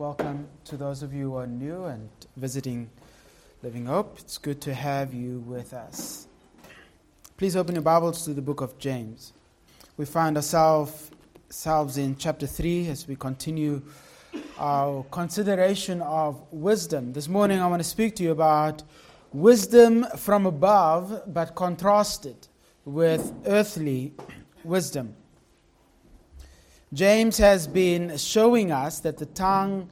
Welcome to those of you who are new and visiting Living Hope. It's good to have you with us. Please open your Bibles to the book of James. We find ourselves in chapter 3 as we continue our consideration of wisdom. This morning I want to speak to you about wisdom from above, but contrasted with earthly wisdom. James has been showing us that the tongue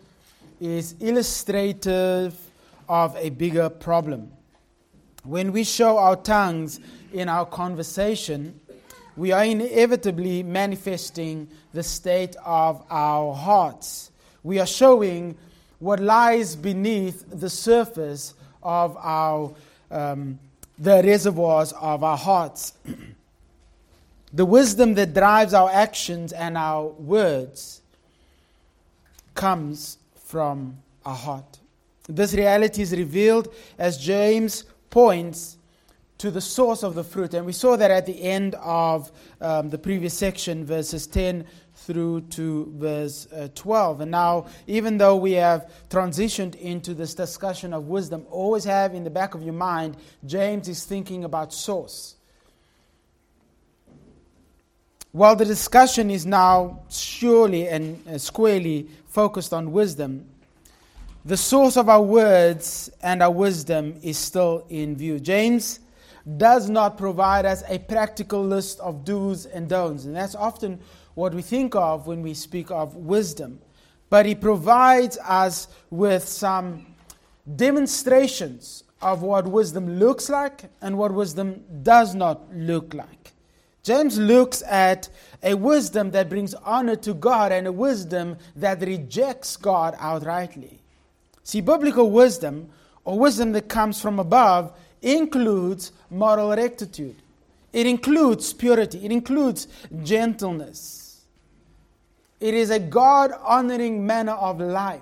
is illustrative of a bigger problem. When we show our tongues in our conversation, we are inevitably manifesting the state of our hearts. We are showing what lies beneath the surface of the reservoirs of our hearts. The wisdom that drives our actions and our words comes from our heart. This reality is revealed as James points to the source of the fruit. And we saw that at the end of the previous section, verses 10 through to verse 12. And now, even though we have transitioned into this discussion of wisdom, always have in the back of your mind, James is thinking about source. While the discussion is now surely and squarely focused on wisdom, the source of our words and our wisdom is still in view. James does not provide us a practical list of do's and don'ts, and that's often what we think of when we speak of wisdom. But he provides us with some demonstrations of what wisdom looks like and what wisdom does not look like. James looks at a wisdom that brings honor to God and a wisdom that rejects God outrightly. See, biblical wisdom, or wisdom that comes from above, includes moral rectitude. It includes purity. It includes gentleness. It is a God-honoring manner of life.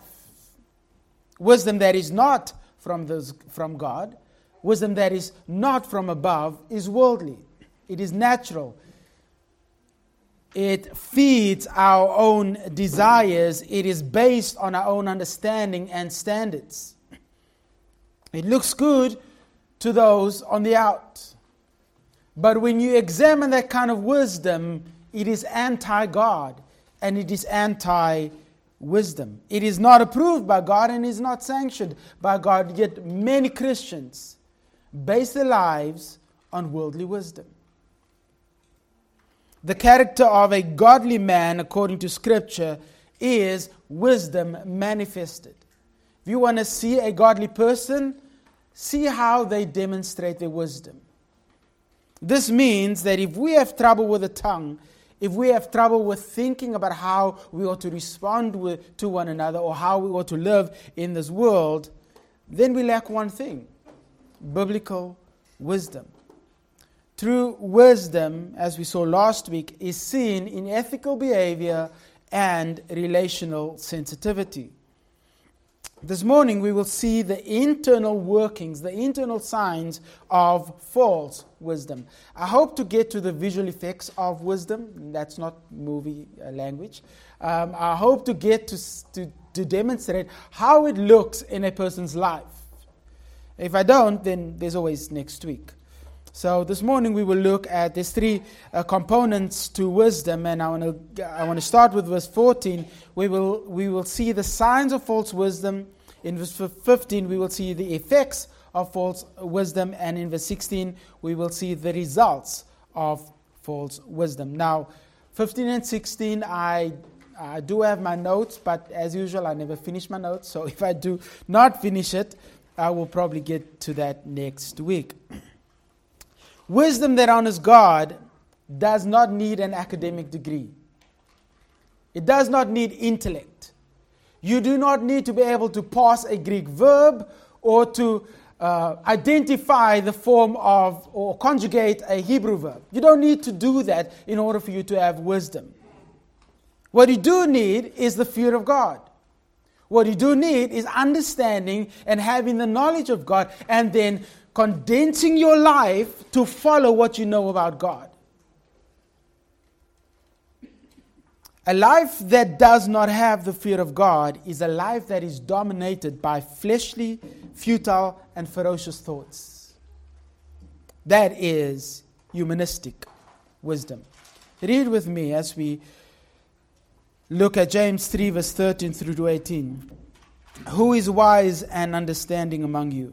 Wisdom that is not from God, wisdom that is not from above, is worldly. It is natural. It feeds our own desires. It is based on our own understanding and standards. It looks good to those on the out. But when you examine that kind of wisdom, it is anti-God and it is anti-wisdom. It is not approved by God and is not sanctioned by God. Yet many Christians base their lives on worldly wisdom. The character of a godly man, according to Scripture, is wisdom manifested. If you want to see a godly person, see how they demonstrate their wisdom. This means that if we have trouble with the tongue, if we have trouble with thinking about how we ought to respond to one another or how we ought to live in this world, then we lack one thing: biblical wisdom. True wisdom, as we saw last week, is seen in ethical behavior and relational sensitivity. This morning we will see the internal workings, the internal signs of false wisdom. I hope to get to the visual effects of wisdom. That's not movie language. I hope to get to demonstrate how it looks in a person's life. If I don't, then there's always next week. So this morning we will look at these three components to wisdom, and I want to start with verse 14. We will see the signs of false wisdom. In verse 15 we will see the effects of false wisdom, and in verse 16 we will see the results of false wisdom. Now, 15 and 16 I do have my notes, but as usual I never finish my notes. So if I do not finish it, I will probably get to that next week. Wisdom that honors God does not need an academic degree. It does not need intellect. You do not need to be able to pass a Greek verb or to identify the form of or conjugate a Hebrew verb. You don't need to do that in order for you to have wisdom. What you do need is the fear of God. What you do need is understanding and having the knowledge of God, and then condensing your life to follow what you know about God. A life that does not have the fear of God is a life that is dominated by fleshly, futile, and ferocious thoughts. That is humanistic wisdom. Read with me as we look at James 3, verse 13 through to 18. Who is wise and understanding among you?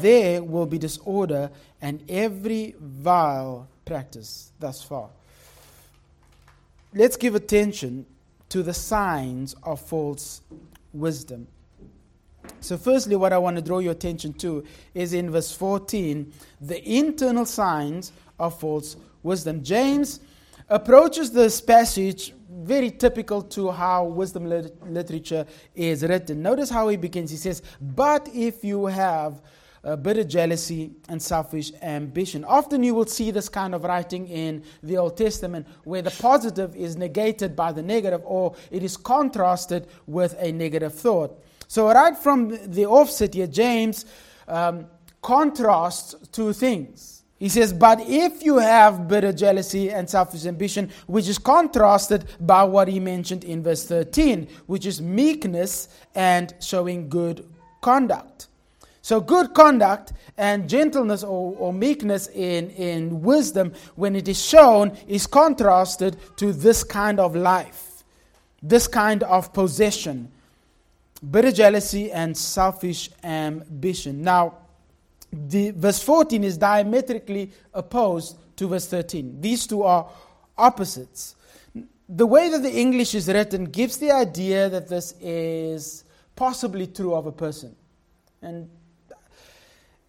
there will be disorder and every vile practice. Thus far, let's give attention to the signs of false wisdom. So firstly, what I want to draw your attention to is in verse 14, the internal signs of false wisdom. James approaches this passage very typical to how wisdom literature is written. Notice how he begins. He says, but if you have a bit of jealousy and selfish ambition. Often you will see this kind of writing in the Old Testament where the positive is negated by the negative, or it is contrasted with a negative thought. So right from the offset here, James contrasts two things. He says, but if you have bitter jealousy and selfish ambition, which is contrasted by what he mentioned in verse 13, which is meekness and showing good conduct. So good conduct and gentleness or meekness in wisdom, when it is shown, is contrasted to this kind of life, this kind of possession, bitter jealousy and selfish ambition. Now, verse 14 is diametrically opposed to verse 13. These two are opposites. The way that the English is written gives the idea that this is possibly true of a person. And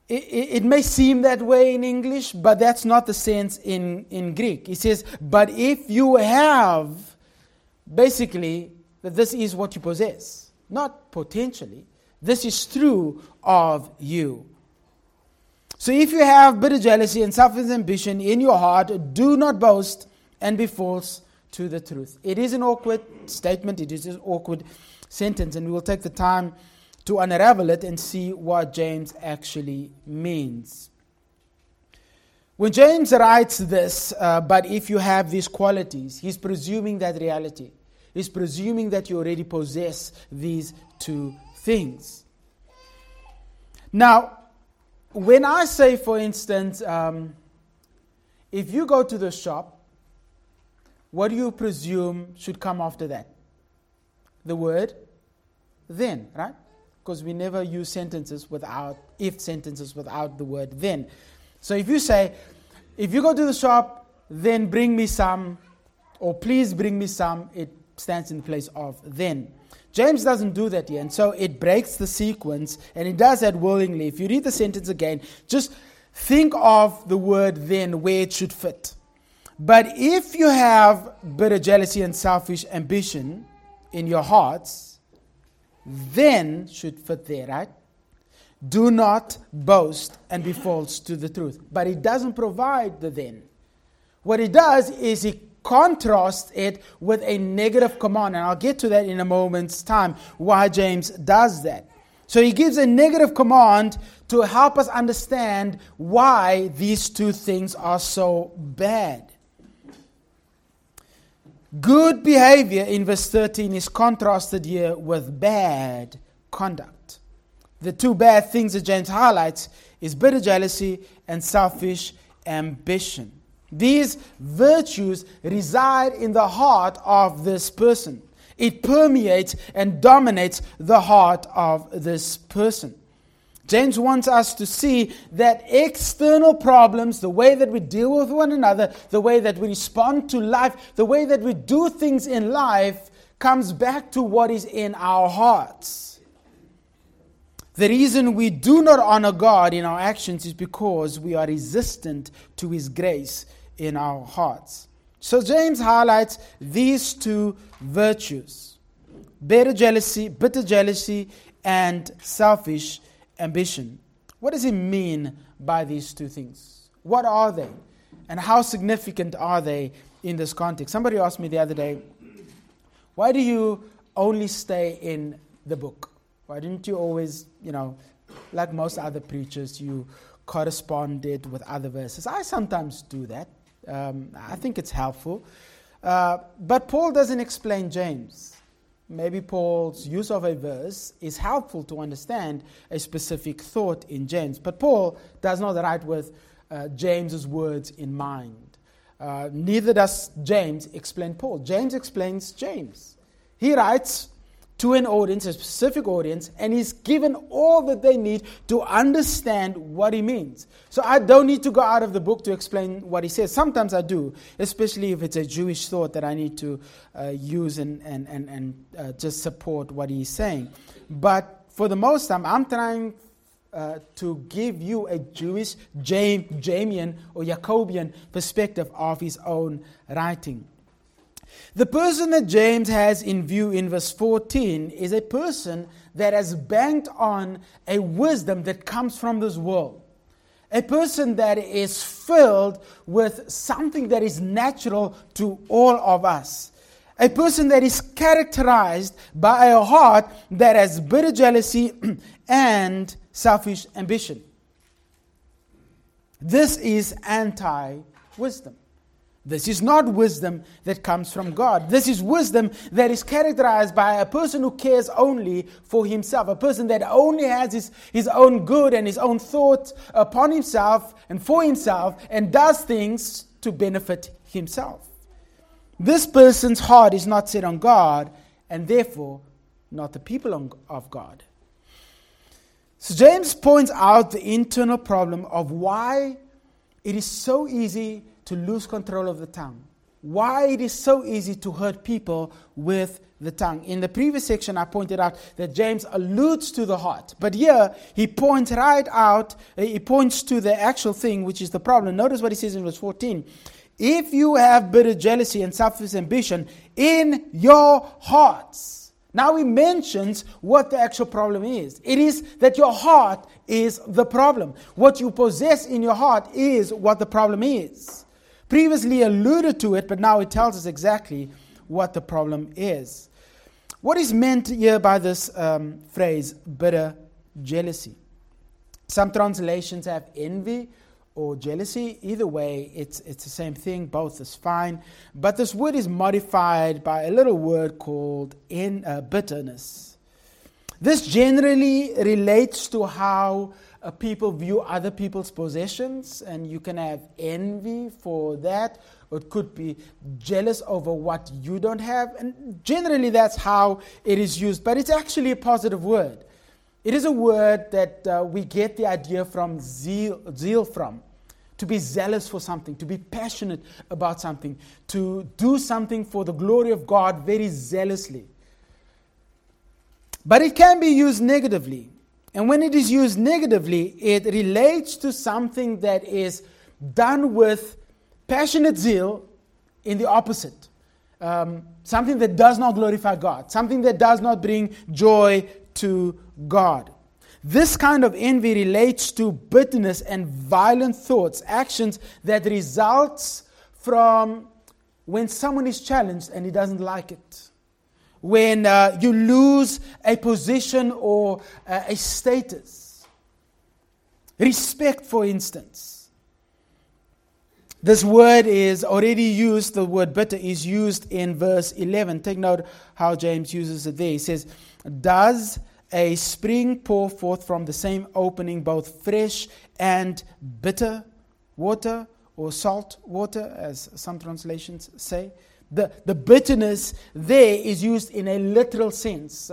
it may seem that way in English, but that's not the sense in Greek. It says, but if you have, basically, that this is what you possess. Not potentially. This is true of you. So if you have bitter jealousy and selfish ambition in your heart, do not boast and be false to the truth. It is an awkward statement. It is an awkward sentence. And we will take the time to unravel it and see what James actually means. When James writes this, but if you have these qualities, he's presuming that reality. He's presuming that you already possess these two things. Now, when I say, for instance, if you go to the shop, what do you presume should come after that? The word then, right? Because we never use sentences without, if sentences without the word then. So if you say, if you go to the shop, then bring me some, or please bring me some, it stands in place of then. James doesn't do that here, and so it breaks the sequence, and it does that willingly. If you read the sentence again, just think of the word then, where it should fit. But if you have bitter jealousy and selfish ambition in your hearts, then should fit there, right? Do not boast and be false to the truth. But it doesn't provide the then. What it does is it contrasts it with a negative command. And I'll get to that in a moment's time, why James does that. So he gives a negative command to help us understand why these two things are so bad. Good behavior in verse 13 is contrasted here with bad conduct. The two bad things that James highlights is bitter jealousy and selfish ambition. These virtues reside in the heart of this person. It permeates and dominates the heart of this person. James wants us to see that external problems, the way that we deal with one another, the way that we respond to life, the way that we do things in life, comes back to what is in our hearts. The reason we do not honor God in our actions is because we are resistant to His grace in our hearts. So James highlights these two virtues. bitter jealousy, and selfish ambition. What does he mean by these two things? What are they? And how significant are they in this context? Somebody asked me the other day, why do you only stay in the book? Why didn't you always, like most other preachers, you corresponded with other verses? I sometimes do that. I think it's helpful. But Paul doesn't explain James. Maybe Paul's use of a verse is helpful to understand a specific thought in James. But Paul does not write with James's words in mind. Neither does James explain Paul. James explains James. He writes to an audience, a specific audience, and he's given all that they need to understand what he means. So I don't need to go out of the book to explain what he says. Sometimes I do, especially if it's a Jewish thought that I need to use and just support what he's saying. But for the most time, I'm trying to give you a Jewish, Jamian or Jacobian perspective of his own writing. The person that James has in view in verse 14 is a person that has banked on a wisdom that comes from this world. A person that is filled with something that is natural to all of us. A person that is characterized by a heart that has bitter jealousy and selfish ambition. This is anti-wisdom. This is not wisdom that comes from God. This is wisdom that is characterized by a person who cares only for himself, a person that only has his own good and his own thoughts upon himself and for himself and does things to benefit himself. This person's heart is not set on God and therefore not the people of God. So James points out the internal problem of why it is so easy to lose control of the tongue. Why it is so easy to hurt people with the tongue. In the previous section, I pointed out that James alludes to the heart. But here, he points right out, he points to the actual thing, which is the problem. Notice what he says in verse 14. If you have bitter jealousy and selfish ambition in your hearts. Now he mentions what the actual problem is. It is that your heart is the problem. What you possess in your heart is what the problem is. Previously alluded to it, but now it tells us exactly what the problem is. What is meant here by this phrase, bitter jealousy? Some translations have envy or jealousy. Either way, it's the same thing. Both is fine. But this word is modified by a little word called bitterness. This generally relates to how people view other people's possessions, and you can have envy for that, or it could be jealous over what you don't have, and generally that's how it is used, but it's actually a positive word. It is a word that we get the idea from zeal from, to be zealous for something, to be passionate about something, to do something for the glory of God very zealously. But it can be used negatively. And when it is used negatively, it relates to something that is done with passionate zeal in the opposite. Something that does not glorify God. Something that does not bring joy to God. This kind of envy relates to bitterness and violent thoughts, actions that results from when someone is challenged and he doesn't like it. When you lose a position or a status. Respect, for instance. This word is already used, the word bitter is used in verse 11. Take note how James uses it there. He says, does a spring pour forth from the same opening both fresh and bitter water or salt water, as some translations say? The bitterness there is used in a literal sense.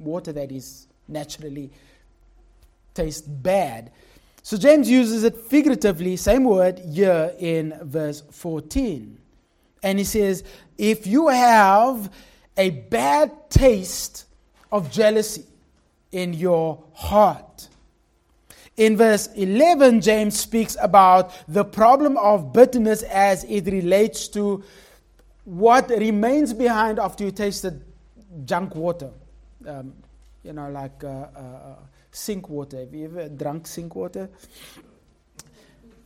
Water that is naturally tastes bad. So James uses it figuratively, same word, here in verse 14. And he says, if you have a bad taste of jealousy in your heart. In verse 11, James speaks about the problem of bitterness as it relates to what remains behind after you tasted junk water, sink water. Have you ever drunk sink water?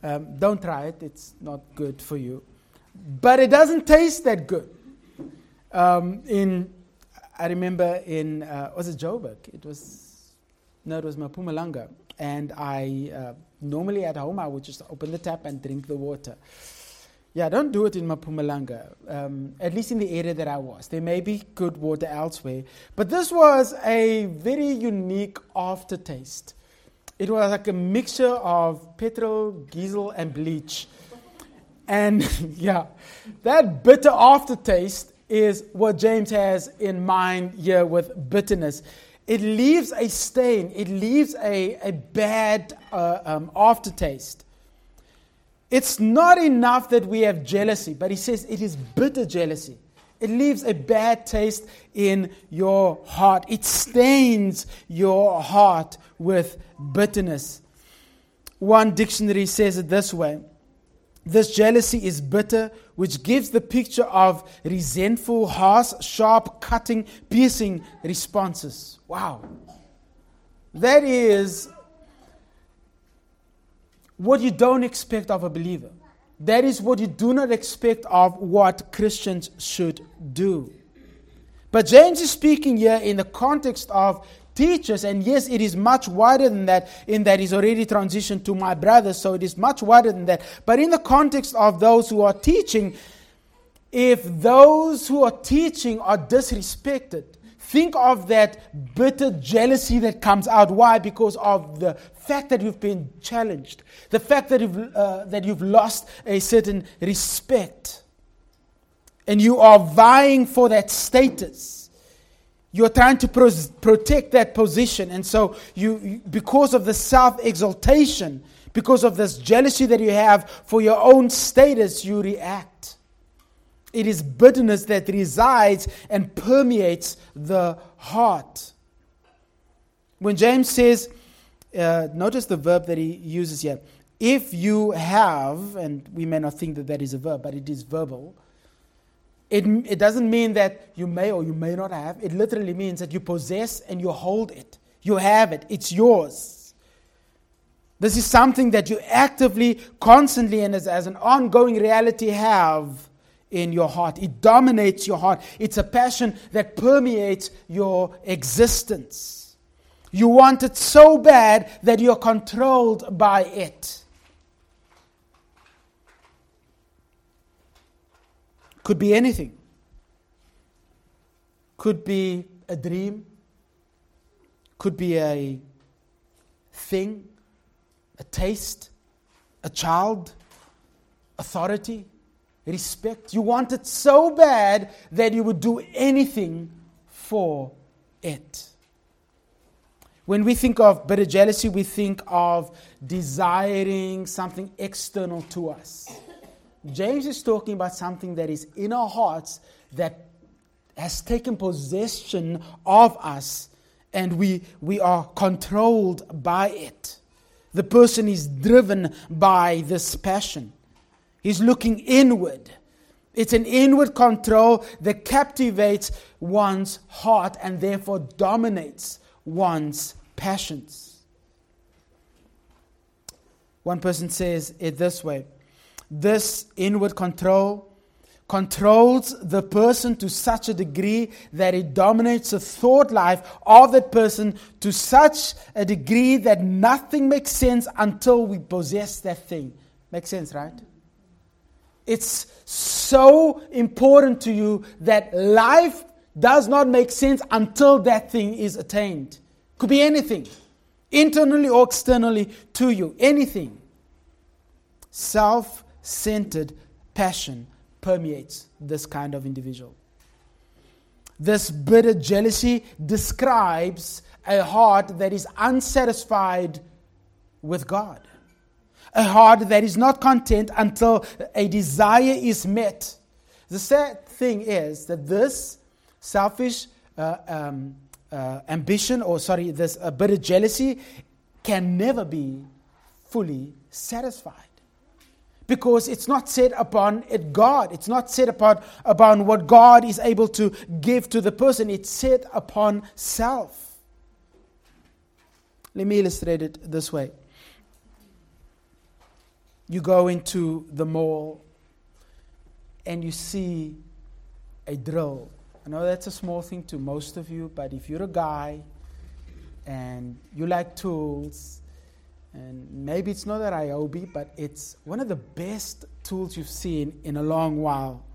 Don't try it. It's not good for you. But it doesn't taste that good. I remember, was it Joburg? It was Mapumalanga. And I, normally at home, I would just open the tap and drink the water. Yeah, don't do it in Mapumalanga, at least in the area that I was. There may be good water elsewhere. But this was a very unique aftertaste. It was like a mixture of petrol, diesel, and bleach. And yeah, that bitter aftertaste is what James has in mind here with bitterness. It leaves a stain. It leaves a bad aftertaste. It's not enough that we have jealousy, but he says it is bitter jealousy. It leaves a bad taste in your heart. It stains your heart with bitterness. One dictionary says it this way: this jealousy is bitter, which gives the picture of resentful, harsh, sharp, cutting, piercing responses. Wow. That is what you don't expect of a believer. That is what you do not expect of what Christians should do. But James is speaking here in the context of teachers, and yes, it is much wider than that, in that he's already transitioned to my brother, so it is much wider than that. But in the context of those who are teaching, if those who are teaching are disrespected, think of that bitter jealousy that comes out. Why? Because of the fact that you've been challenged, the fact that you've lost a certain respect, and you are vying for that status. You're trying to protect that position. And so you, because of the self-exaltation, because of this jealousy that you have for your own status, you react. It is bitterness that resides and permeates the heart. When James says, notice the verb that he uses here. If you have, and we may not think that that is a verb, but it is verbal, It doesn't mean that you may or you may not have. It literally means that you possess and you hold it. You have it. It's yours. This is something that you actively, constantly, and as an ongoing reality have in your heart. It dominates your heart. It's a passion that permeates your existence. You want it so bad that you're controlled by it. Could be anything. Could be a dream. Could be a thing, a taste, a child, authority, respect. You want it so bad that you would do anything for it. When we think of bitter jealousy, we think of desiring something external to us. James is talking about something that is in our hearts that has taken possession of us, and we are controlled by it. The person is driven by this passion. He's looking inward. It's an inward control that captivates one's heart and therefore dominates one's passions. One person says it this way: this inward control controls the person to such a degree that it dominates the thought life of that person to such a degree that nothing makes sense until we possess that thing. Makes sense, right? It's so important to you that life does not make sense until that thing is attained. Could be anything, internally or externally to you, anything. Self-centered passion permeates this kind of individual. This bitter jealousy describes a heart that is unsatisfied with God, a heart that is not content until a desire is met. The sad thing is that this selfish bitter jealousy can never be fully satisfied. because it's not set upon it God. It's not set upon what God is able to give to the person. It's set upon self. Let me illustrate it this way. You go into the mall and you see a drill. I know that's a small thing to most of you, but if you're a guy and you like tools, and maybe it's not at IOB, but it's one of the best tools you've seen in a long while,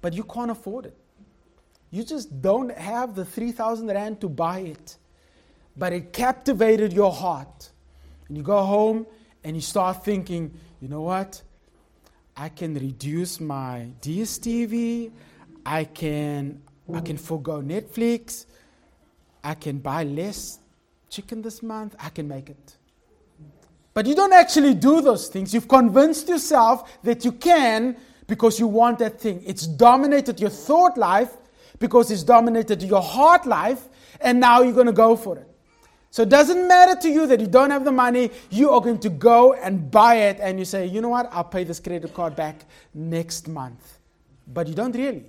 but you can't afford it. You just don't have the 3,000 rand to buy it, but it captivated your heart. And you go home and you start thinking, you know what? I can reduce my DSTV, I can forgo Netflix, I can buy less chicken this month, I can make it. But you don't actually do those things. You've convinced yourself that you can because you want that thing. It's dominated your thought life because it's dominated your heart life, and now you're going to go for it. So it doesn't matter to you that you don't have the money. You are going to go and buy it, and you say, you know what, I'll pay this credit card back next month. But you don't really.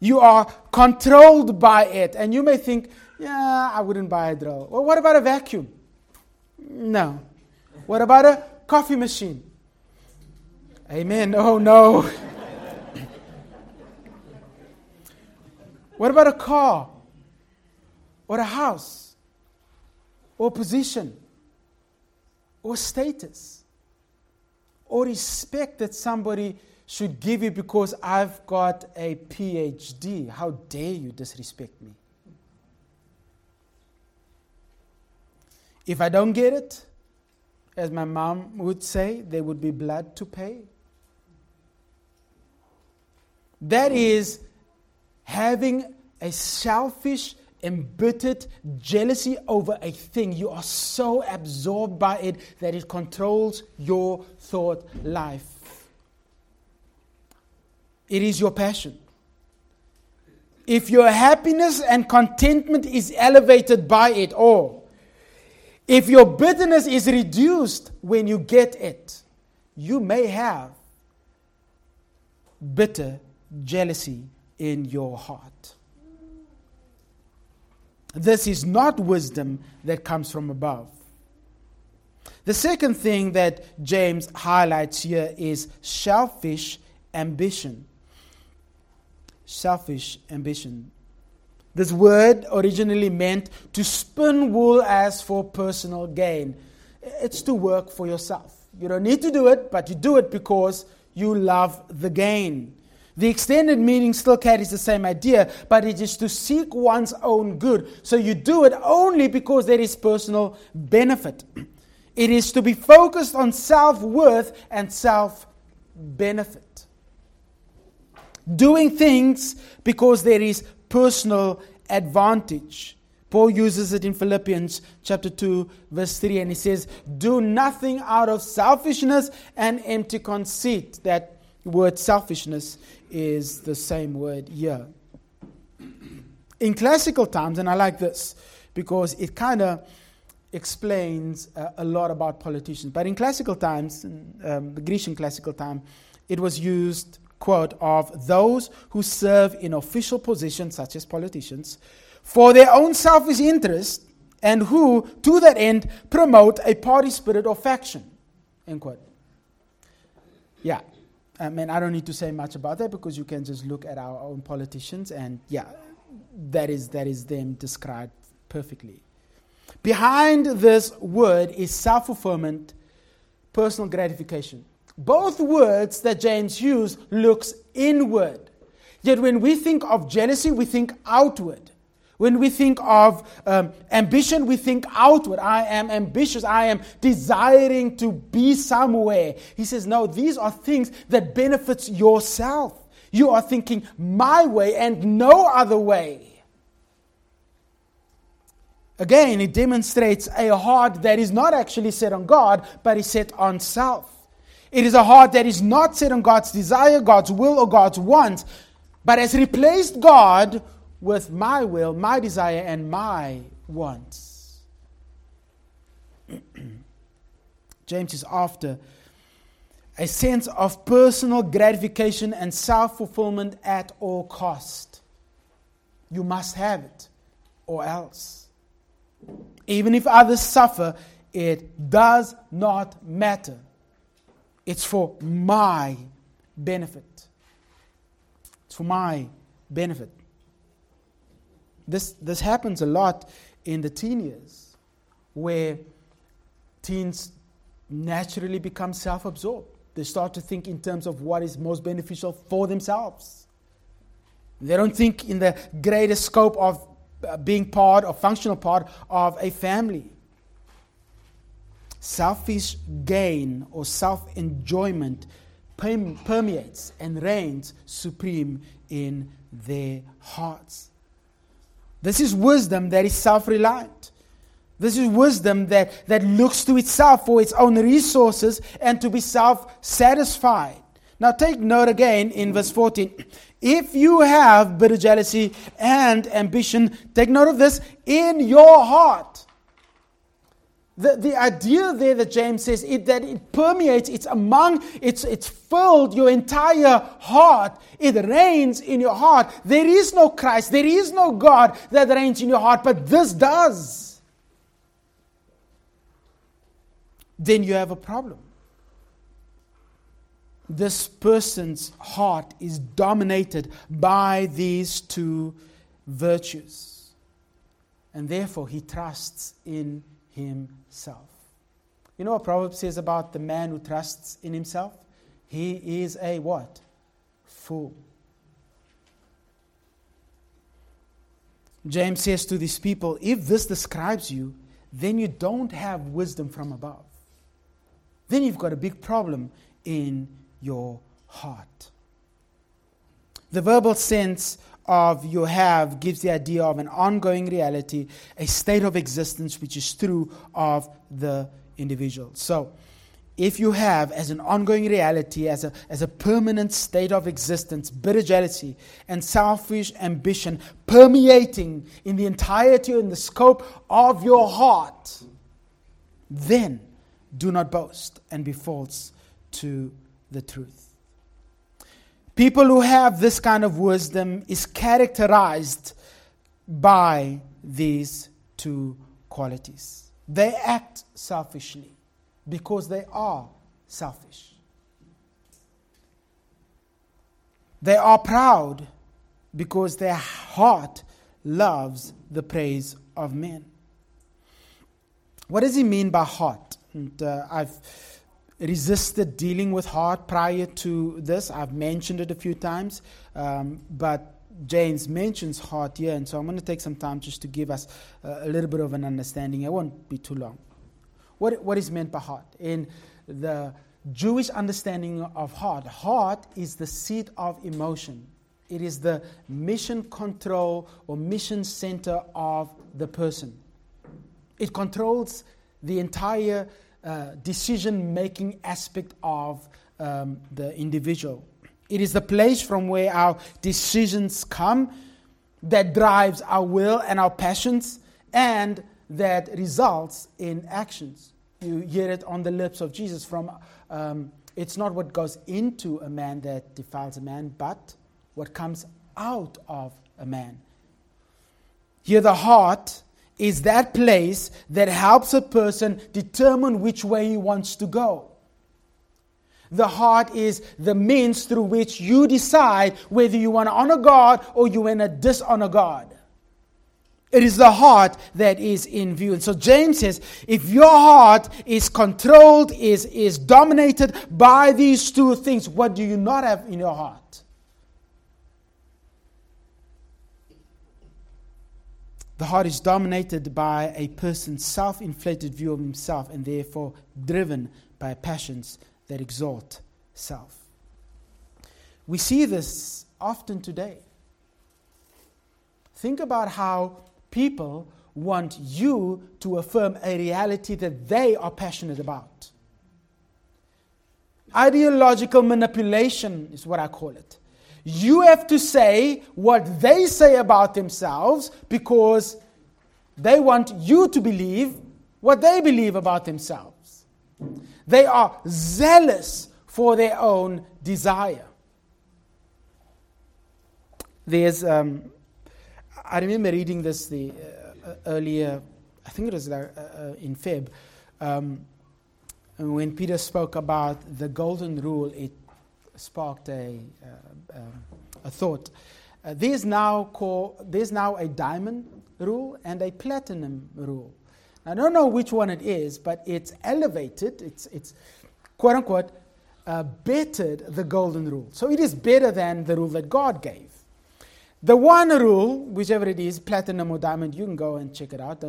You are controlled by it, and you may think, yeah, I wouldn't buy a drill. Well, what about a vacuum? No. What about a coffee machine? Amen. Oh, no. What about a car? Or a house, or position, or status, or respect that somebody should give you because I've got a PhD. How dare you disrespect me? If I don't get it, as my mom would say, there would be blood to pay. That is having a selfish, embittered jealousy over a thing. You are so absorbed by it that it controls your thought life. It is your passion. If your happiness and contentment is elevated by it, or if your bitterness is reduced when you get it, you may have bitter jealousy in your heart. This is not wisdom that comes from above. The second thing that James highlights here is selfish ambition. Selfish ambition. This word originally meant to spin wool as for personal gain. It's to work for yourself. You don't need to do it, but you do it because you love the gain. The extended meaning still carries the same idea, but it is to seek one's own good. So you do it only because there is personal benefit. It is to be focused on self-worth and self-benefit. Doing things because there is personal advantage. Paul uses it in Philippians chapter 2, verse 3, and he says, do nothing out of selfishness and empty conceit. That word selfishness is the same word here. In classical times, and I like this because it kind of explains a lot about politicians, but in classical times, the Grecian classical time, it was used, quote, of those who serve in official positions, such as politicians, for their own selfish interest and who, to that end, promote a party spirit or faction, end quote. Yeah. I mean, I don't need to say much about that because you can just look at our own politicians and, yeah, that is them described perfectly. Behind this word is self-fulfillment, personal gratification. Both words that James used looks inward. Yet when we think of jealousy, we think outward. When we think of ambition, we think outward. I am ambitious. I am desiring to be somewhere. He says, no, these are things that benefits yourself. You are thinking my way and no other way. Again, it demonstrates a heart that is not actually set on God, but is set on self. It is a heart that is not set on God's desire, God's will, or God's wants, but has replaced God with my will, my desire, and my wants. James is after a sense of personal gratification and self-fulfillment at all cost. You must have it, or else. Even if others suffer, it does not matter. It's for my benefit. It's for my benefit. This happens a lot in the teen years, where teens naturally become self-absorbed. They start to think in terms of what is most beneficial for themselves. They don't think in the greater scope of being part or functional part of a family. Selfish gain or self-enjoyment permeates and reigns supreme in their hearts. This is wisdom that is self-reliant. This is wisdom that looks to itself for its own resources and to be self-satisfied. Now take note again in verse 14. If you have bitter jealousy and ambition, take note of this, in your heart. The idea there that James says, that it permeates, it's filled your entire heart. It reigns in your heart. There is no Christ, there is no God that reigns in your heart, but this does. Then you have a problem. This person's heart is dominated by these two virtues, and therefore he trusts in himself. You know what Proverbs says about the man who trusts in himself? He is a what? Fool. James says to these people, if this describes you, then you don't have wisdom from above. Then you've got a big problem in your heart. The verbal sense of you have gives the idea of an ongoing reality, a state of existence which is true of the individual. So, if you have as an ongoing reality, as a permanent state of existence, bitter jealousy and selfish ambition permeating in the entirety and the scope of your heart, then do not boast and be false to the truth. People who have this kind of wisdom is characterized by these two qualities. They act selfishly because they are selfish. They are proud because their heart loves the praise of men. What does he mean by heart? And I've resisted dealing with heart prior to this. I've mentioned it a few times, but James mentions heart here, and so I'm going to take some time just to give us a little bit of an understanding. It won't be too long. What is meant by heart? In the Jewish understanding of heart is the seat of emotion. It is the mission control or mission center of the person. It controls the entire decision-making aspect of the individual. It is the place from where our decisions come that drives our will and our passions, and that results in actions. You hear it on the lips of Jesus from, it's not what goes into a man that defiles a man, but what comes out of a man. Here the heart is that place that helps a person determine which way he wants to go. The heart is the means through which you decide whether you want to honor God or you want to dishonor God. It is the heart that is in view. And so James says, if your heart is controlled, is dominated by these two things, what do you not have in your heart? The heart is dominated by a person's self-inflated view of himself, and therefore driven by passions that exalt self. We see this often today. Think about how people want you to affirm a reality that they are passionate about. Ideological manipulation is what I call it. You have to say what they say about themselves because they want you to believe what they believe about themselves. They are zealous for their own desire. There's, I remember reading this earlier, I think it was in Feb, when Peter spoke about the golden rule, it sparked a thought. There's now a diamond rule and a platinum rule. I don't know which one it is, but it's elevated, it's quote unquote, bettered the golden rule. So it is better than the rule that God gave. The one rule, whichever it is, platinum or diamond, you can go and check it out.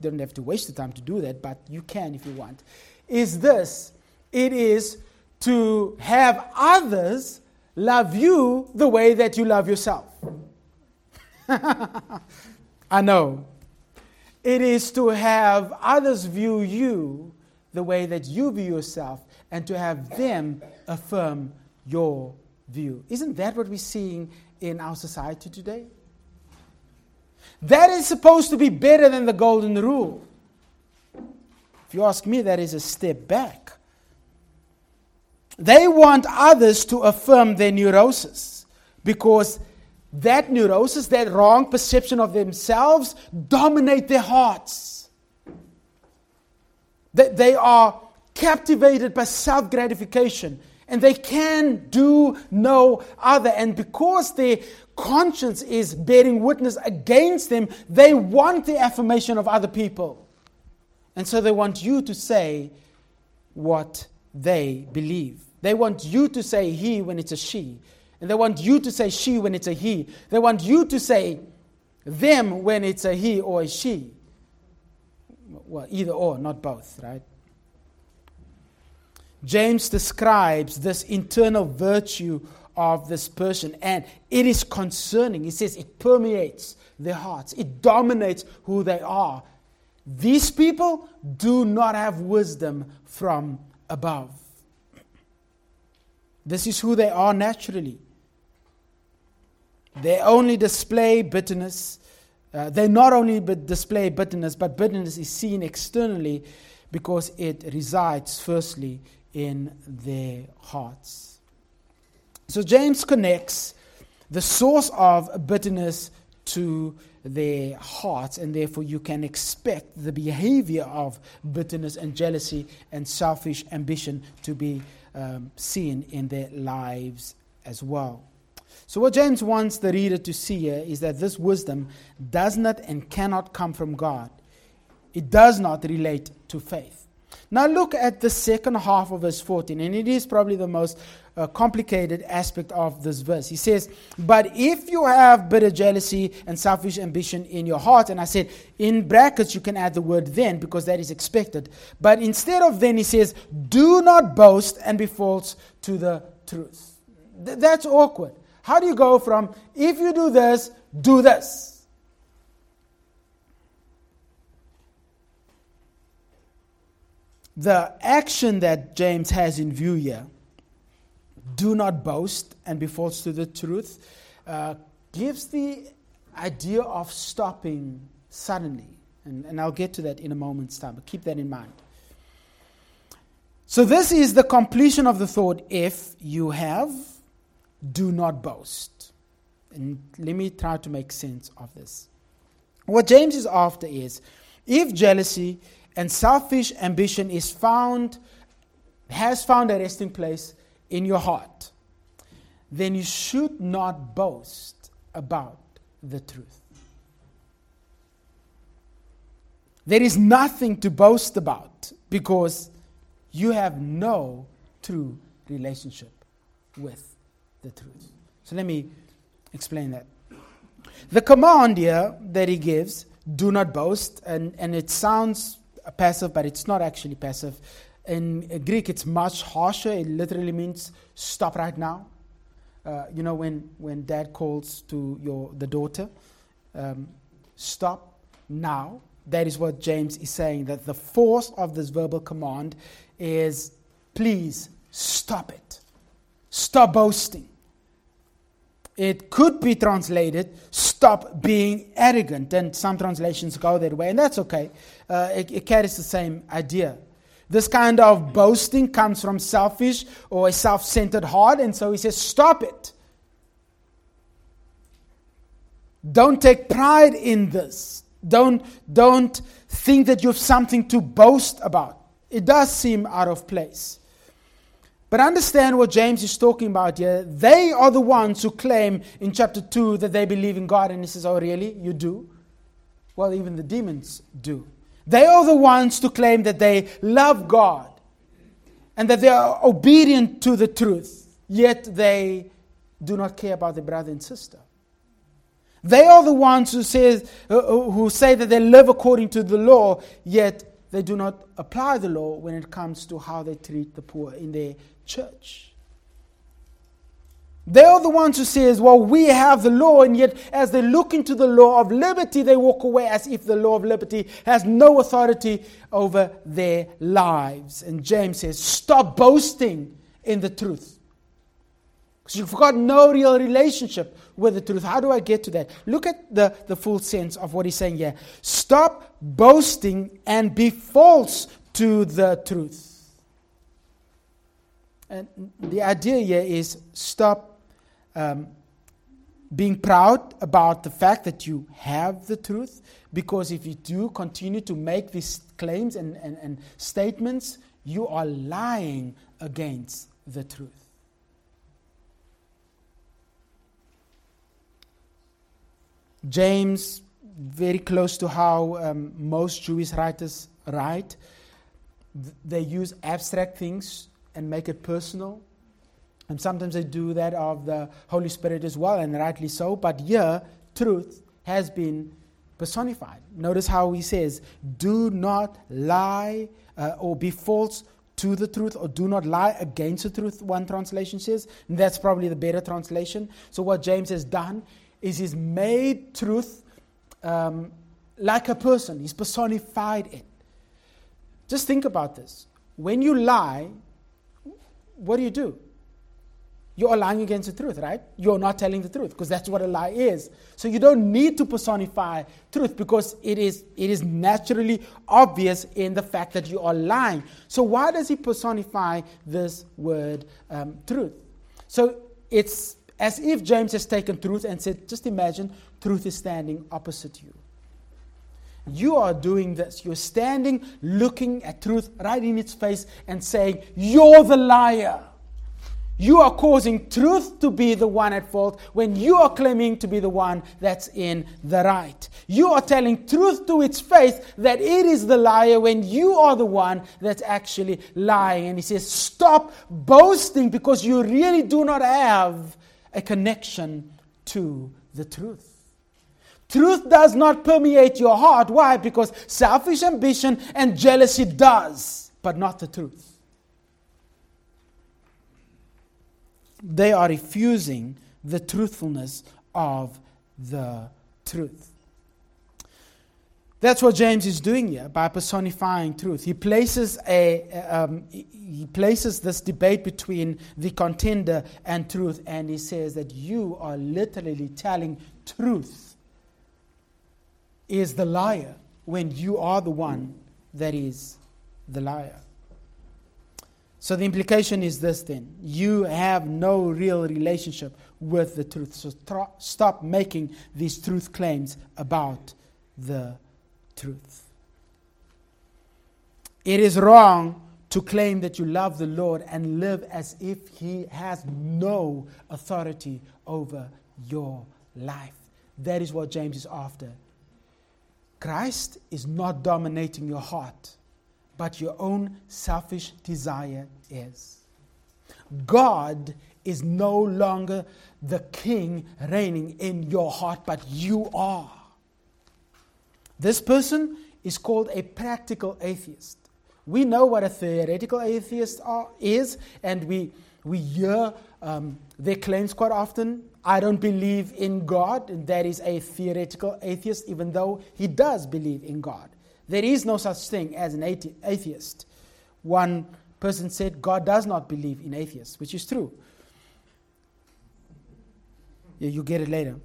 Don't have to waste the time to do that, but you can if you want, is this. It is to have others love you the way that you love yourself. I know. It is to have others view you the way that you view yourself and to have them affirm your view. Isn't that what we're seeing in our society today? That is supposed to be better than the golden rule. If you ask me, that is a step back. They want others to affirm their neurosis because that neurosis, that wrong perception of themselves, dominate their hearts. That they are captivated by self-gratification and they can do no other. And because their conscience is bearing witness against them, they want the affirmation of other people. And so they want you to say what they believe. They want you to say he when it's a she. And they want you to say she when it's a he. They want you to say them when it's a he or a she. Well, either or, not both, right? James describes this internal virtue of this person, and it is concerning. He says it permeates their hearts. It dominates who they are. These people do not have wisdom from above. This is who they are naturally. They only display bitterness. They not only display bitterness, but bitterness is seen externally because it resides firstly in their hearts. So James connects the source of bitterness to their hearts, and therefore you can expect the behavior of bitterness and jealousy and selfish ambition to be seen in their lives as well. So what James wants the reader to see here is that this wisdom does not and cannot come from God. It does not relate to faith. Now look at the second half of verse 14, and it is probably the most complicated aspect of this verse. He says, but if you have bitter jealousy and selfish ambition in your heart, and I said, in brackets you can add the word then, because that is expected. But instead of then, he says, do not boast and be false to the truth. That's awkward. How do you go from, if you do this, do this? The action that James has in view here, do not boast and be false to the truth, gives the idea of stopping suddenly. And I'll get to that in a moment's time, but keep that in mind. So this is the completion of the thought, if you have, do not boast. And let me try to make sense of this. What James is after is, if jealousy and selfish ambition has found a resting place in your heart, then you should not boast about the truth. There is nothing to boast about because you have no true relationship with the truth. So let me explain that. The command here that he gives, do not boast, and it sounds passive, but it's not actually passive. In Greek, it's much harsher. It literally means stop right now. When dad calls to the daughter, stop now. That is what James is saying, that the force of this verbal command is, please stop it. Stop boasting. It could be translated, stop being arrogant, and some translations go that way, and that's okay. It carries the same idea. This kind of boasting comes from selfish or a self-centered heart. And so he says, stop it. Don't take pride in this. Don't think that you have something to boast about. It does seem out of place. But understand what James is talking about here. They are the ones who claim in chapter 2 that they believe in God. And he says, oh really? You do? Well, even the demons do. They are the ones to claim that they love God and that they are obedient to the truth, yet they do not care about their brother and sister. They are the ones who say that they live according to the law, yet they do not apply the law when it comes to how they treat the poor in their church. They are the ones who says, well, we have the law, and yet as they look into the law of liberty, they walk away as if the law of liberty has no authority over their lives. And James says, stop boasting in the truth. Because you've got no real relationship with the truth. How do I get to that? Look at the full sense of what he's saying here. Stop boasting and be false to the truth. And the idea here is stop being proud about the fact that you have the truth, because if you do continue to make these claims and statements, you are lying against the truth. James, very close to how most Jewish writers write, they use abstract things and make it personal. And sometimes they do that of the Holy Spirit as well, and rightly so. But here, truth has been personified. Notice how he says, do not lie or be false to the truth, or do not lie against the truth, one translation says. And that's probably the better translation. So what James has done is he's made truth like a person. He's personified it. Just think about this. When you lie, what do? You are lying against the truth, right? You're not telling the truth, because that's what a lie is. So you don't need to personify truth, because it is naturally obvious in the fact that you are lying. So why does he personify this word truth? So it's as if James has taken truth and said, just imagine truth is standing opposite you. You are doing this. You're standing looking at truth right in its face and saying, you're the liar. You are causing truth to be the one at fault when you are claiming to be the one that's in the right. You are telling truth to its face that it is the liar when you are the one that's actually lying. And he says, stop boasting, because you really do not have a connection to the truth. Truth does not permeate your heart. Why? Because selfish ambition and jealousy does, but not the truth. They are refusing the truthfulness of the truth. That's what James is doing here by personifying truth. He places this debate between the contender and truth, and he says that you are literally telling truth is the liar when you are the one that is the liar. So the implication is this then. You have no real relationship with the truth. So stop making these truth claims about the truth. It is wrong to claim that you love the Lord and live as if He has no authority over your life. That is what James is after. Christ is not dominating your heart, but your own selfish desire is. God is no longer the king reigning in your heart, but you are. This person is called a practical atheist. We know what a theoretical atheist is, and we hear their claims quite often. I don't believe in God, and that is a theoretical atheist, even though he does believe in God. There is no such thing as an atheist. One person said God does not believe in atheists, which is true. Yeah, you get it later.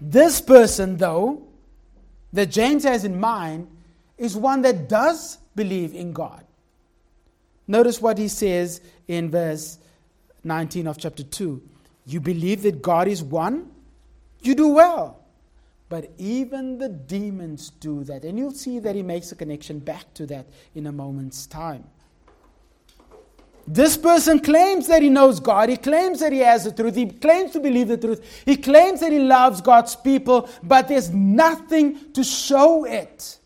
This person, though, that James has in mind, is one that does believe in God. Notice what he says in verse 19 of chapter 2. You believe that God is one? You do well. But even the demons do that. And you'll see that he makes a connection back to that in a moment's time. This person claims that he knows God. He claims that he has the truth. He claims to believe the truth. He claims that he loves God's people, but there's nothing to show it.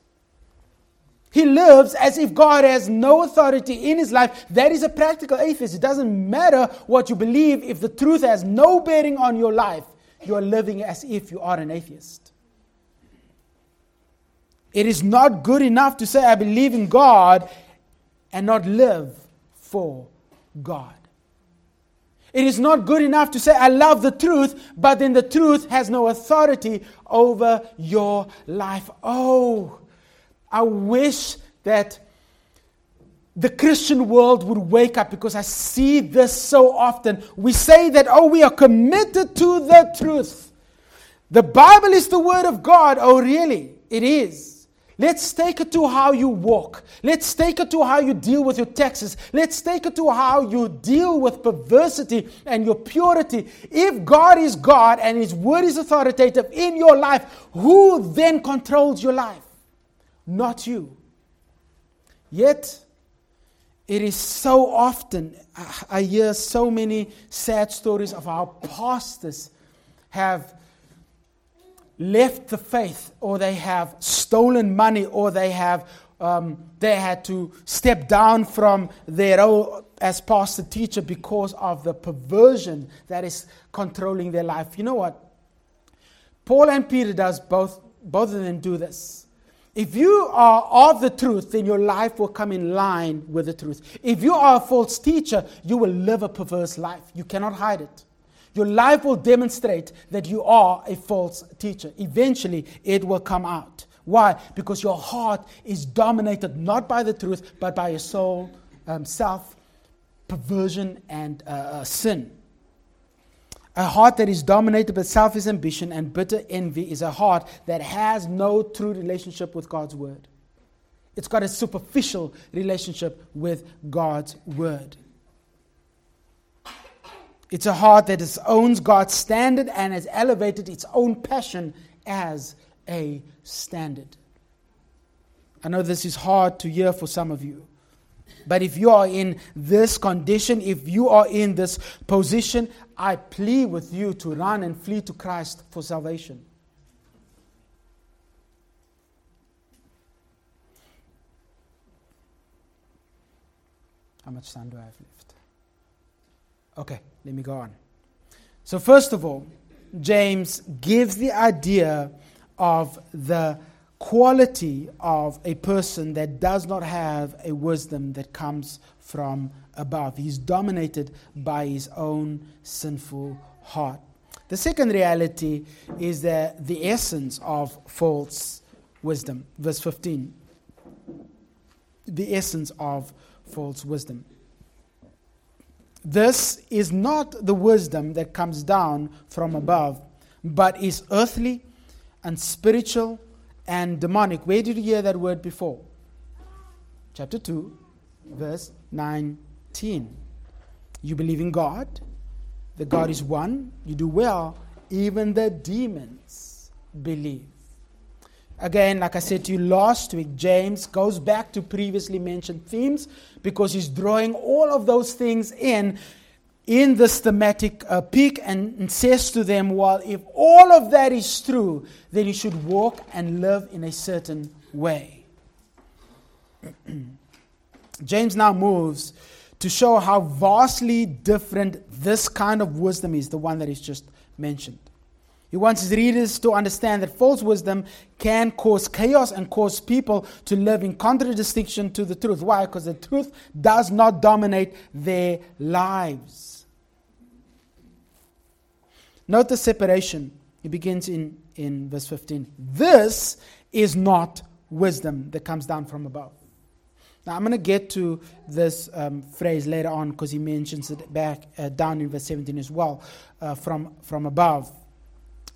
He lives as if God has no authority in his life. That is a practical atheist. It doesn't matter what you believe. If the truth has no bearing on your life, you are living as if you are an atheist. It is not good enough to say, I believe in God, and not live for God. It is not good enough to say, I love the truth, but then the truth has no authority over your life. Oh, I wish that the Christian world would wake up, because I see this so often. We say that, oh, we are committed to the truth. The Bible is the Word of God. Oh, really? It is. Let's take it to how you walk. Let's take it to how you deal with your taxes. Let's take it to how you deal with perversity and your purity. If God is God and His Word is authoritative in your life, who then controls your life? Not you. Yet, it is so often, I hear so many sad stories of how pastors have left the faith, or they have stolen money, or they have they had to step down from their role as pastor teacher because of the perversion that is controlling their life. You know what? Paul and Peter does both of them do this. If you are of the truth, then your life will come in line with the truth. If you are a false teacher, you will live a perverse life. You cannot hide it. Your life will demonstrate that you are a false teacher. Eventually, it will come out. Why? Because your heart is dominated not by the truth, but by your soul, self, perversion, and sin. A heart that is dominated by selfish ambition and bitter envy is a heart that has no true relationship with God's Word. It's got a superficial relationship with God's Word. It's a heart that owns God's standard and has elevated its own passion as a standard. I know this is hard to hear for some of you. But if you are in this condition, if you are in this position, I plead with you to run and flee to Christ for salvation. How much time do I have left? Okay, let me go on. So first of all, James gives the idea of the quality of a person that does not have a wisdom that comes from above. He's dominated by his own sinful heart. The second reality is that the essence of false wisdom. Verse 15. The essence of false wisdom. This is not the wisdom that comes down from above, but is earthly and spiritual and demonic. Where did you hear that word before? Chapter 2, verse 19. You believe in God, that God is one, you do well, even the demons believe. Again, like I said to you last week, James goes back to previously mentioned themes because he's drawing all of those things in this thematic peak and says to them, well, if all of that is true, then you should walk and live in a certain way. James now moves to show how vastly different this kind of wisdom is, the one that is just mentioned. He wants his readers to understand that false wisdom can cause chaos and cause people to live in contradistinction to the truth. Why? Because the truth does not dominate their lives. Note the separation. It begins in verse 15. This is not wisdom that comes down from above. Now, I'm going to get to this phrase later on because he mentions it back down in verse 17 as well, from above.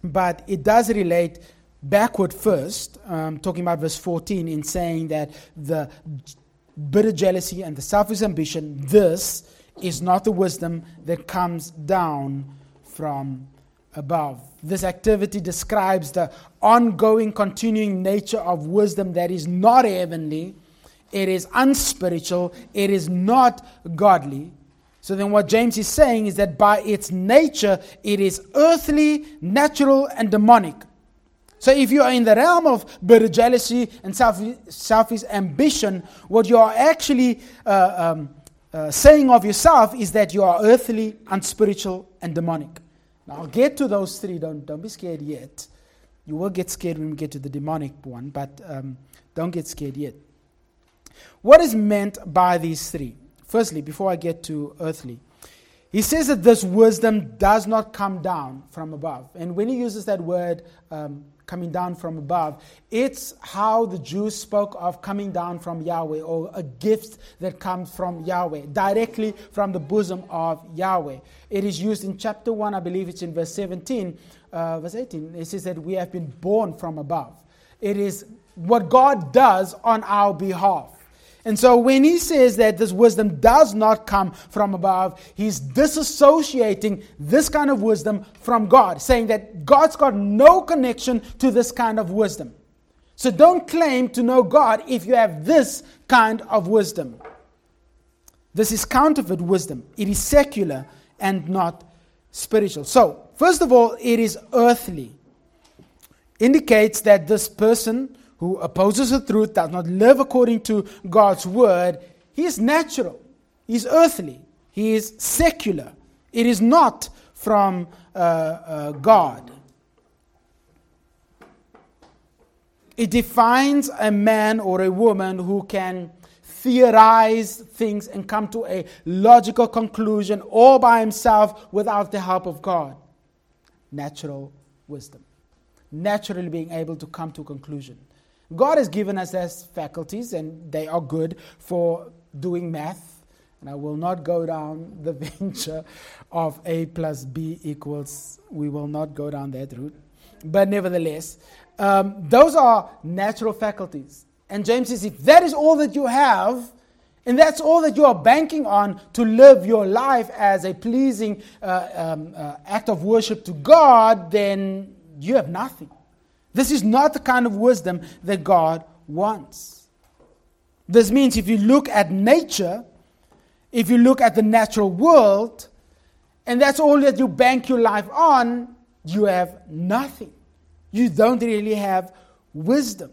But it does relate backward first, talking about verse 14, in saying that the bitter jealousy, and the selfish ambition, this is not the wisdom that comes down from above. This activity describes the ongoing, continuing nature of wisdom that is not heavenly, it is unspiritual, it is not godly. So then what James is saying is that by its nature, it is earthly, natural, and demonic. So if you are in the realm of bitter jealousy and selfish ambition, what you are actually saying of yourself is that you are earthly, unspiritual, and demonic. Now, I'll get to those three. Don't be scared yet. You will get scared when we get to the demonic one, but don't get scared yet. What is meant by these three? Firstly, before I get to earthly, he says that this wisdom does not come down from above. And when he uses that word, coming down from above, it's how the Jews spoke of coming down from Yahweh, or a gift that comes from Yahweh, directly from the bosom of Yahweh. It is used in chapter 1, I believe it's in verse 17, verse 18. It says that we have been born from above. It is what God does on our behalf. And so when he says that this wisdom does not come from above, he's disassociating this kind of wisdom from God, saying that God's got no connection to this kind of wisdom. So don't claim to know God if you have this kind of wisdom. This is counterfeit wisdom. It is secular and not spiritual. So, first of all, it is earthly. Indicates that this person who opposes the truth, does not live according to God's word, he is natural, he is earthly, he is secular. It is not from God. It defines a man or a woman who can theorize things and come to a logical conclusion all by himself without the help of God. Natural wisdom. Naturally being able to come to a conclusion. God has given us as faculties, and they are good for doing math. And I will not go down the venture of A plus B equals. We will not go down that route. But nevertheless, those are natural faculties. And James says, if that is all that you have, and that's all that you are banking on to live your life as a pleasing act of worship to God, then you have nothing. This is not the kind of wisdom that God wants. This means if you look at nature, if you look at the natural world, and that's all that you bank your life on, you have nothing. You don't really have wisdom.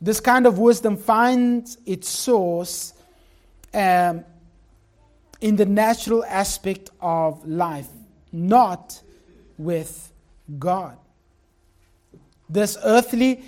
This kind of wisdom finds its source in the natural aspect of life, not with God. This earthly,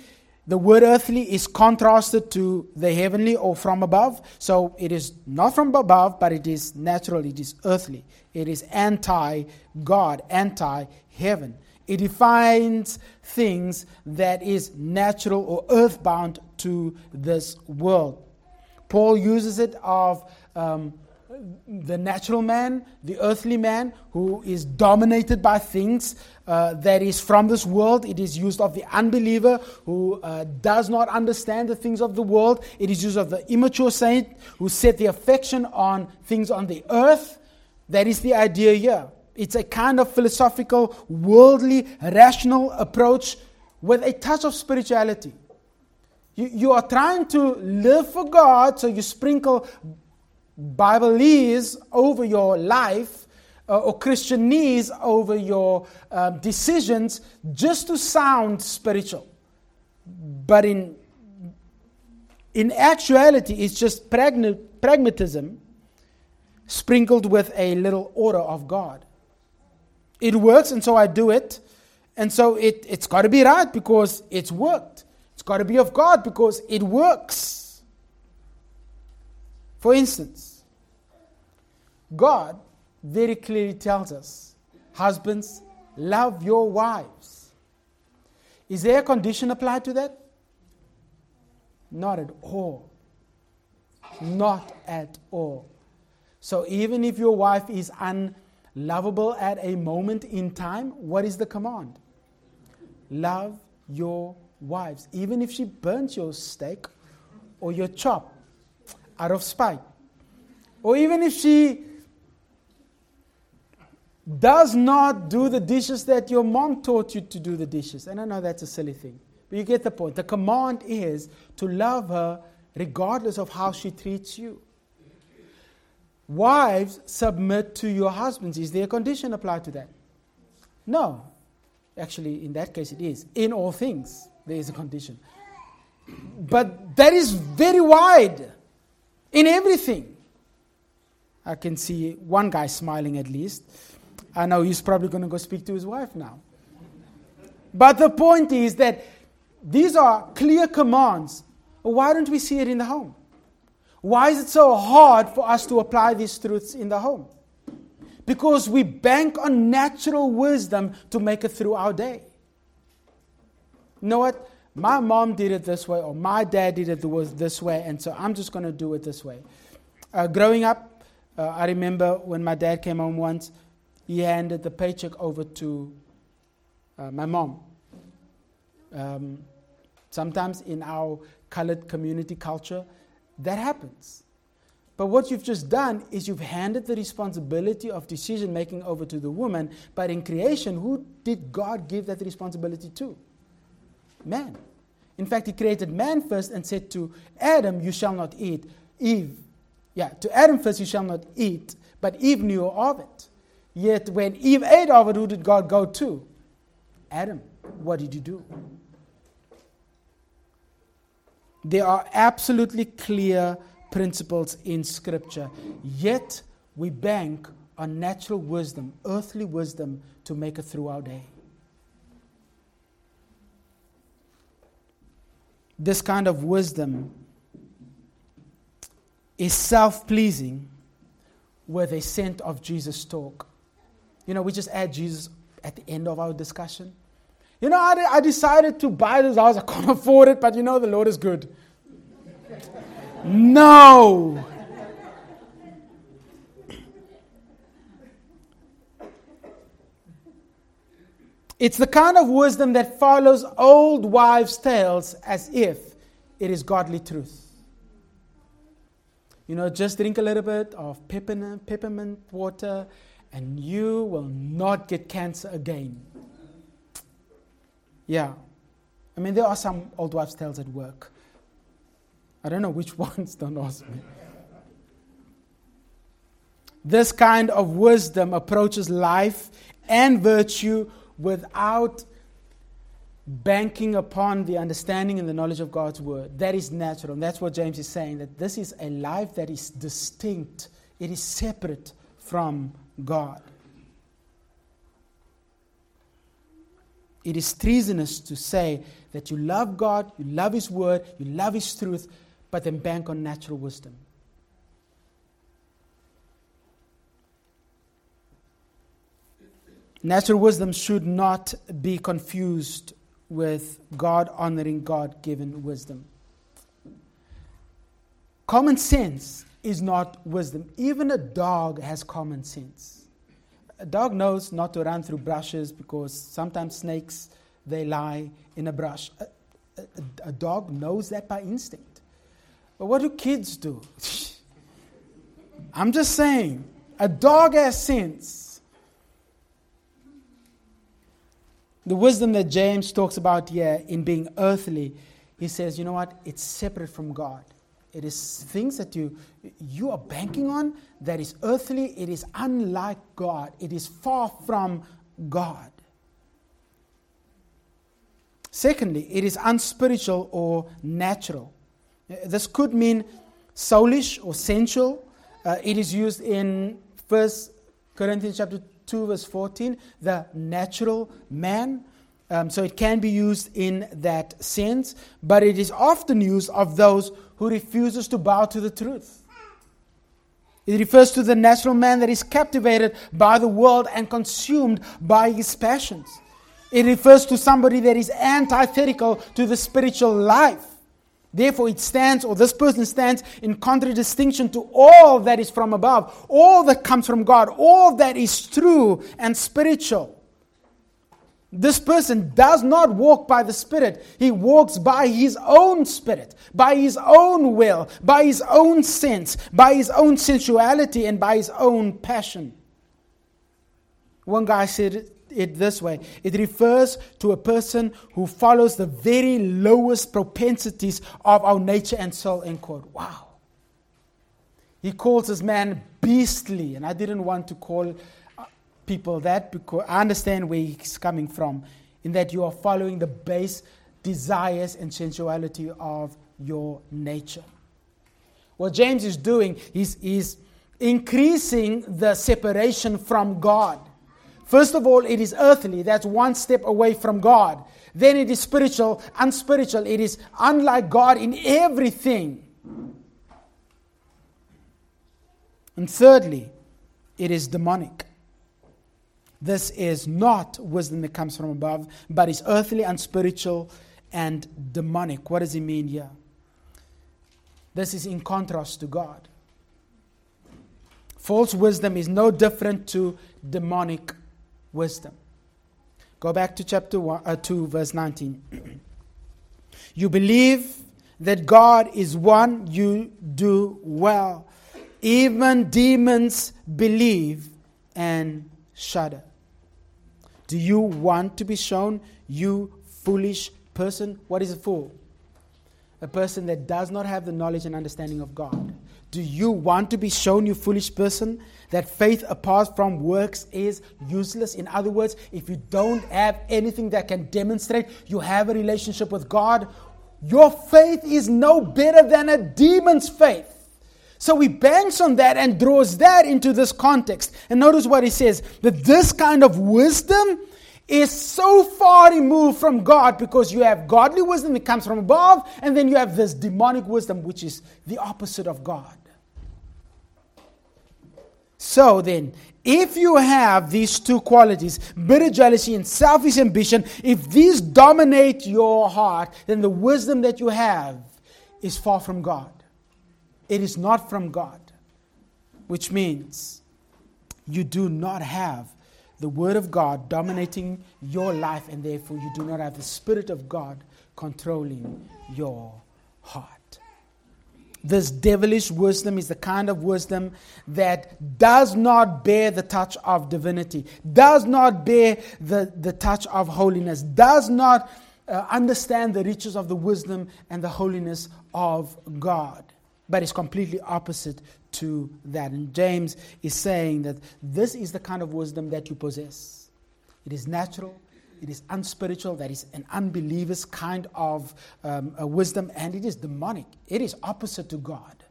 the word earthly is contrasted to the heavenly or from above. So it is not from above, but it is natural, it is earthly. It is anti-God, anti-heaven. It defines things that is natural or earthbound to this world. Paul uses it of the natural man, the earthly man, who is dominated by things that is from this world. It is used of the unbeliever who does not understand the things of the world. It is used of the immature saint who set the affection on things on the earth. That is the idea here. It's a kind of philosophical, worldly, rational approach with a touch of spirituality. You are trying to live for God, so you sprinkle Bibleese over your life or Christianese over your decisions just to sound spiritual. But in actuality, it's just pragmatism sprinkled with a little order of God. It works, and so I do it. And so it's got to be right because it's worked. It's got to be of God because it works. For instance, God very clearly tells us, husbands, love your wives. Is there a condition applied to that? Not at all. Not at all. So even if your wife is unlovable at a moment in time, what is the command? Love your wives. Even if she burns your steak or your chop out of spite. Or even if she does not do the dishes that your mom taught you to do the dishes. And I know that's a silly thing, but you get the point. The command is to love her regardless of how she treats you. Wives, submit to your husbands. Is there a condition applied to that? No. Actually, in that case, it is. In all things, there is a condition. But that is very wide. In everything. I can see one guy smiling at least. I know he's probably going to go speak to his wife now. But the point is that these are clear commands. Why don't we see it in the home? Why is it so hard for us to apply these truths in the home? Because we bank on natural wisdom to make it through our day. You know what? My mom did it this way, or my dad did it this way, and so I'm just going to do it this way. Growing up, I remember when my dad came home once, he handed the paycheck over to my mom. Sometimes in our colored community culture, that happens. But what you've just done is you've handed the responsibility of decision making over to the woman. But in creation, who did God give that responsibility to? Man. In fact, He created man first and said to Adam, "You shall not eat." Eve, to Adam first, "You shall not eat." But Eve knew of it. Yet when Eve ate of it, who did God go to? Adam. What did you do? There are absolutely clear principles in Scripture. Yet, we bank on natural wisdom, earthly wisdom, to make it through our day. This kind of wisdom is self-pleasing with a scent of Jesus talk. You know, we just add Jesus at the end of our discussion. You know, I decided to buy this house. I can't afford it, but you know, the Lord is good. No. It's the kind of wisdom that follows old wives' tales as if it is godly truth. You know, just drink a little bit of peppermint water and you will not get cancer again. Yeah. I mean, there are some old wives' tales at work. I don't know which ones, don't ask me. This kind of wisdom approaches life and virtue without banking upon the understanding and the knowledge of God's word. That is natural. And that's what James is saying, that this is a life that is distinct. It is separate from God. It is treasonous to say that you love God, you love His word, you love His truth, but then bank on natural wisdom. Natural wisdom should not be confused with God honoring God-given wisdom. Common sense is not wisdom. Even a dog has common sense. A dog knows not to run through brushes because sometimes snakes, they lie in a brush. A dog knows that by instinct. But what do kids do? I'm just saying, a dog has sense. The wisdom that James talks about here in being earthly, he says, you know what? It's separate from God. It is things that you are banking on that is earthly. It is unlike God. It is far from God. Secondly, it is unspiritual or natural. This could mean soulish or sensual. It is used in First Corinthians chapter 2, verse 14, the natural man. So it can be used in that sense, but it is often used of those who refuses to bow to the truth. It refers to the natural man that is captivated by the world and consumed by his passions. It refers to somebody that is antithetical to the spiritual life. Therefore, it stands, or this person stands, in contradistinction to all that is from above, all that comes from God, all that is true and spiritual. This person does not walk by the Spirit. He walks by his own spirit, by his own will, by his own sense, by his own sensuality, and by his own passion. One guy said it this way. It refers to a person who follows the very lowest propensities of our nature and soul, end quote. Wow. He calls this man beastly, and I didn't want to call people that, because I understand where he's coming from, in that you are following the base desires and sensuality of your nature. What James is doing is increasing the separation from God. First of all, it is earthly. That's one step away from God. Then it is spiritual, unspiritual. It is unlike God in everything. And thirdly, it is demonic. This is not wisdom that comes from above, but is earthly, unspiritual, and demonic. What does he mean here? This is in contrast to God. False wisdom is no different to demonic wisdom. Go back to chapter 2, verse 19. You believe that God is one, you do well. Even demons believe and shudder. Do you want to be shown, you foolish person? What is a fool? A person that does not have the knowledge and understanding of God. Do you want to be shown, you foolish person, that faith apart from works is useless? In other words, if you don't have anything that can demonstrate you have a relationship with God, your faith is no better than a demon's faith. So he banks on that and draws that into this context. And notice what he says, that this kind of wisdom is so far removed from God, because you have godly wisdom that comes from above, and then you have this demonic wisdom, which is the opposite of God. So then, if you have these two qualities, bitter jealousy and selfish ambition, if these dominate your heart, then the wisdom that you have is far from God. It is not from God, which means you do not have the Word of God dominating your life, and therefore you do not have the Spirit of God controlling your heart. This devilish wisdom is the kind of wisdom that does not bear the touch of divinity, does not bear the touch of holiness, does not understand the riches of the wisdom and the holiness of God. But it's completely opposite to that. And James is saying that this is the kind of wisdom that you possess. It is natural. It is unspiritual. That is an unbeliever's kind of wisdom. And it is demonic. It is opposite to God.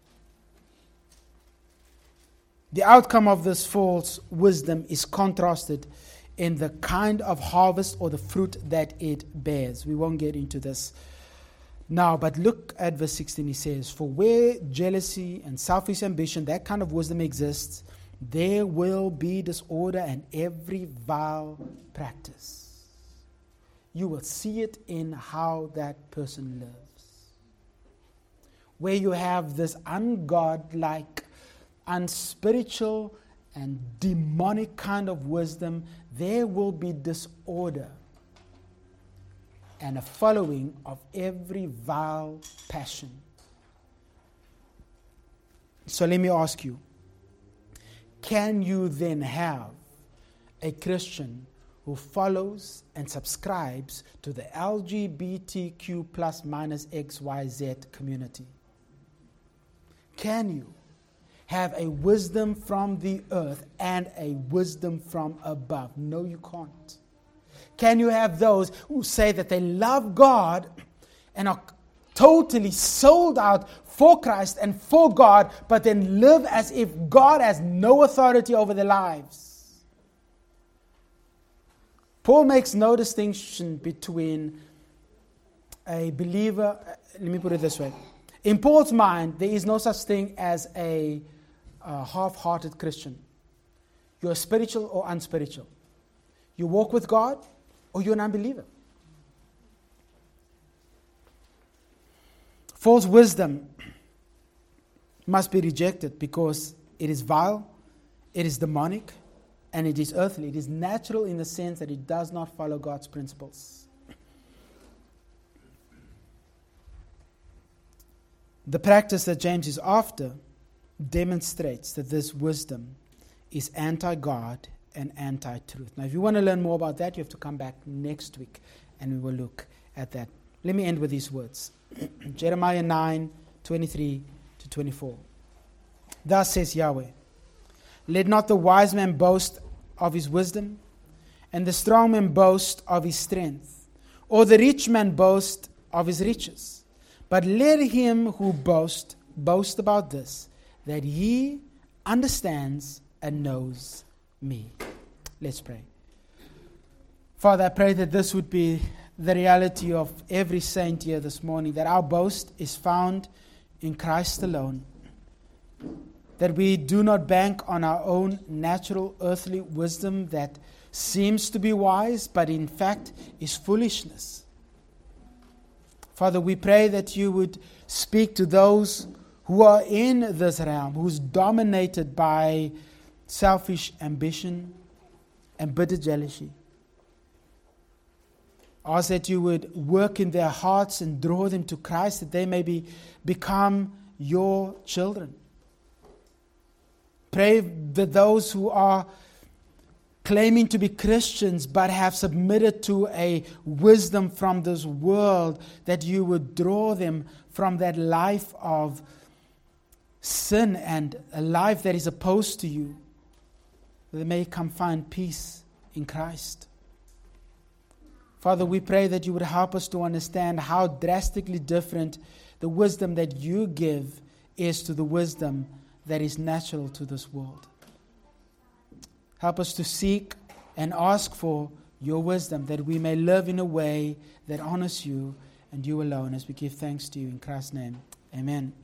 The outcome of this false wisdom is contrasted in the kind of harvest or the fruit that it bears. We won't get into this now, but look at verse 16, he says, for where jealousy and selfish ambition, that kind of wisdom exists, there will be disorder and every vile practice. You will see it in how that person lives. Where you have this ungodlike, unspiritual, and demonic kind of wisdom, there will be disorder and a following of every vile passion. So let me ask you, can you then have a Christian who follows and subscribes to the LGBTQ plus minus XYZ community? Can you have a wisdom from the earth and a wisdom from above? No, you can't. Can you have those who say that they love God and are totally sold out for Christ and for God, but then live as if God has no authority over their lives? Paul makes no distinction between a believer. Let me put it this way. In Paul's mind, there is no such thing as a half-hearted Christian. You're spiritual or unspiritual. You walk with God, or you're an unbeliever. False wisdom must be rejected because it is vile, it is demonic, and it is earthly. It is natural in the sense that it does not follow God's principles. The practice that James is after demonstrates that this wisdom is anti-God and anti-truth. Now, if you want to learn more about that, you have to come back next week and we will look at that. Let me end with these words. Jeremiah 9:23-24. Thus says Yahweh, "Let not the wise man boast of his wisdom, and the strong man boast of his strength, or the rich man boast of his riches. But let him who boasts, boast about this, that he understands and knows me." Let's pray. Father, I pray that this would be the reality of every saint here this morning, that our boast is found in Christ alone, that we do not bank on our own natural earthly wisdom that seems to be wise, but in fact is foolishness. Father, we pray that you would speak to those who are in this realm, who's dominated by selfish ambition and bitter jealousy. Ask that you would work in their hearts and draw them to Christ, that they may become your children. Pray that those who are claiming to be Christians but have submitted to a wisdom from this world, that you would draw them from that life of sin and a life that is opposed to you, that they may come find peace in Christ. Father, we pray that you would help us to understand how drastically different the wisdom that you give is to the wisdom that is natural to this world. Help us to seek and ask for your wisdom, that we may live in a way that honors you and you alone, as we give thanks to you in Christ's name. Amen.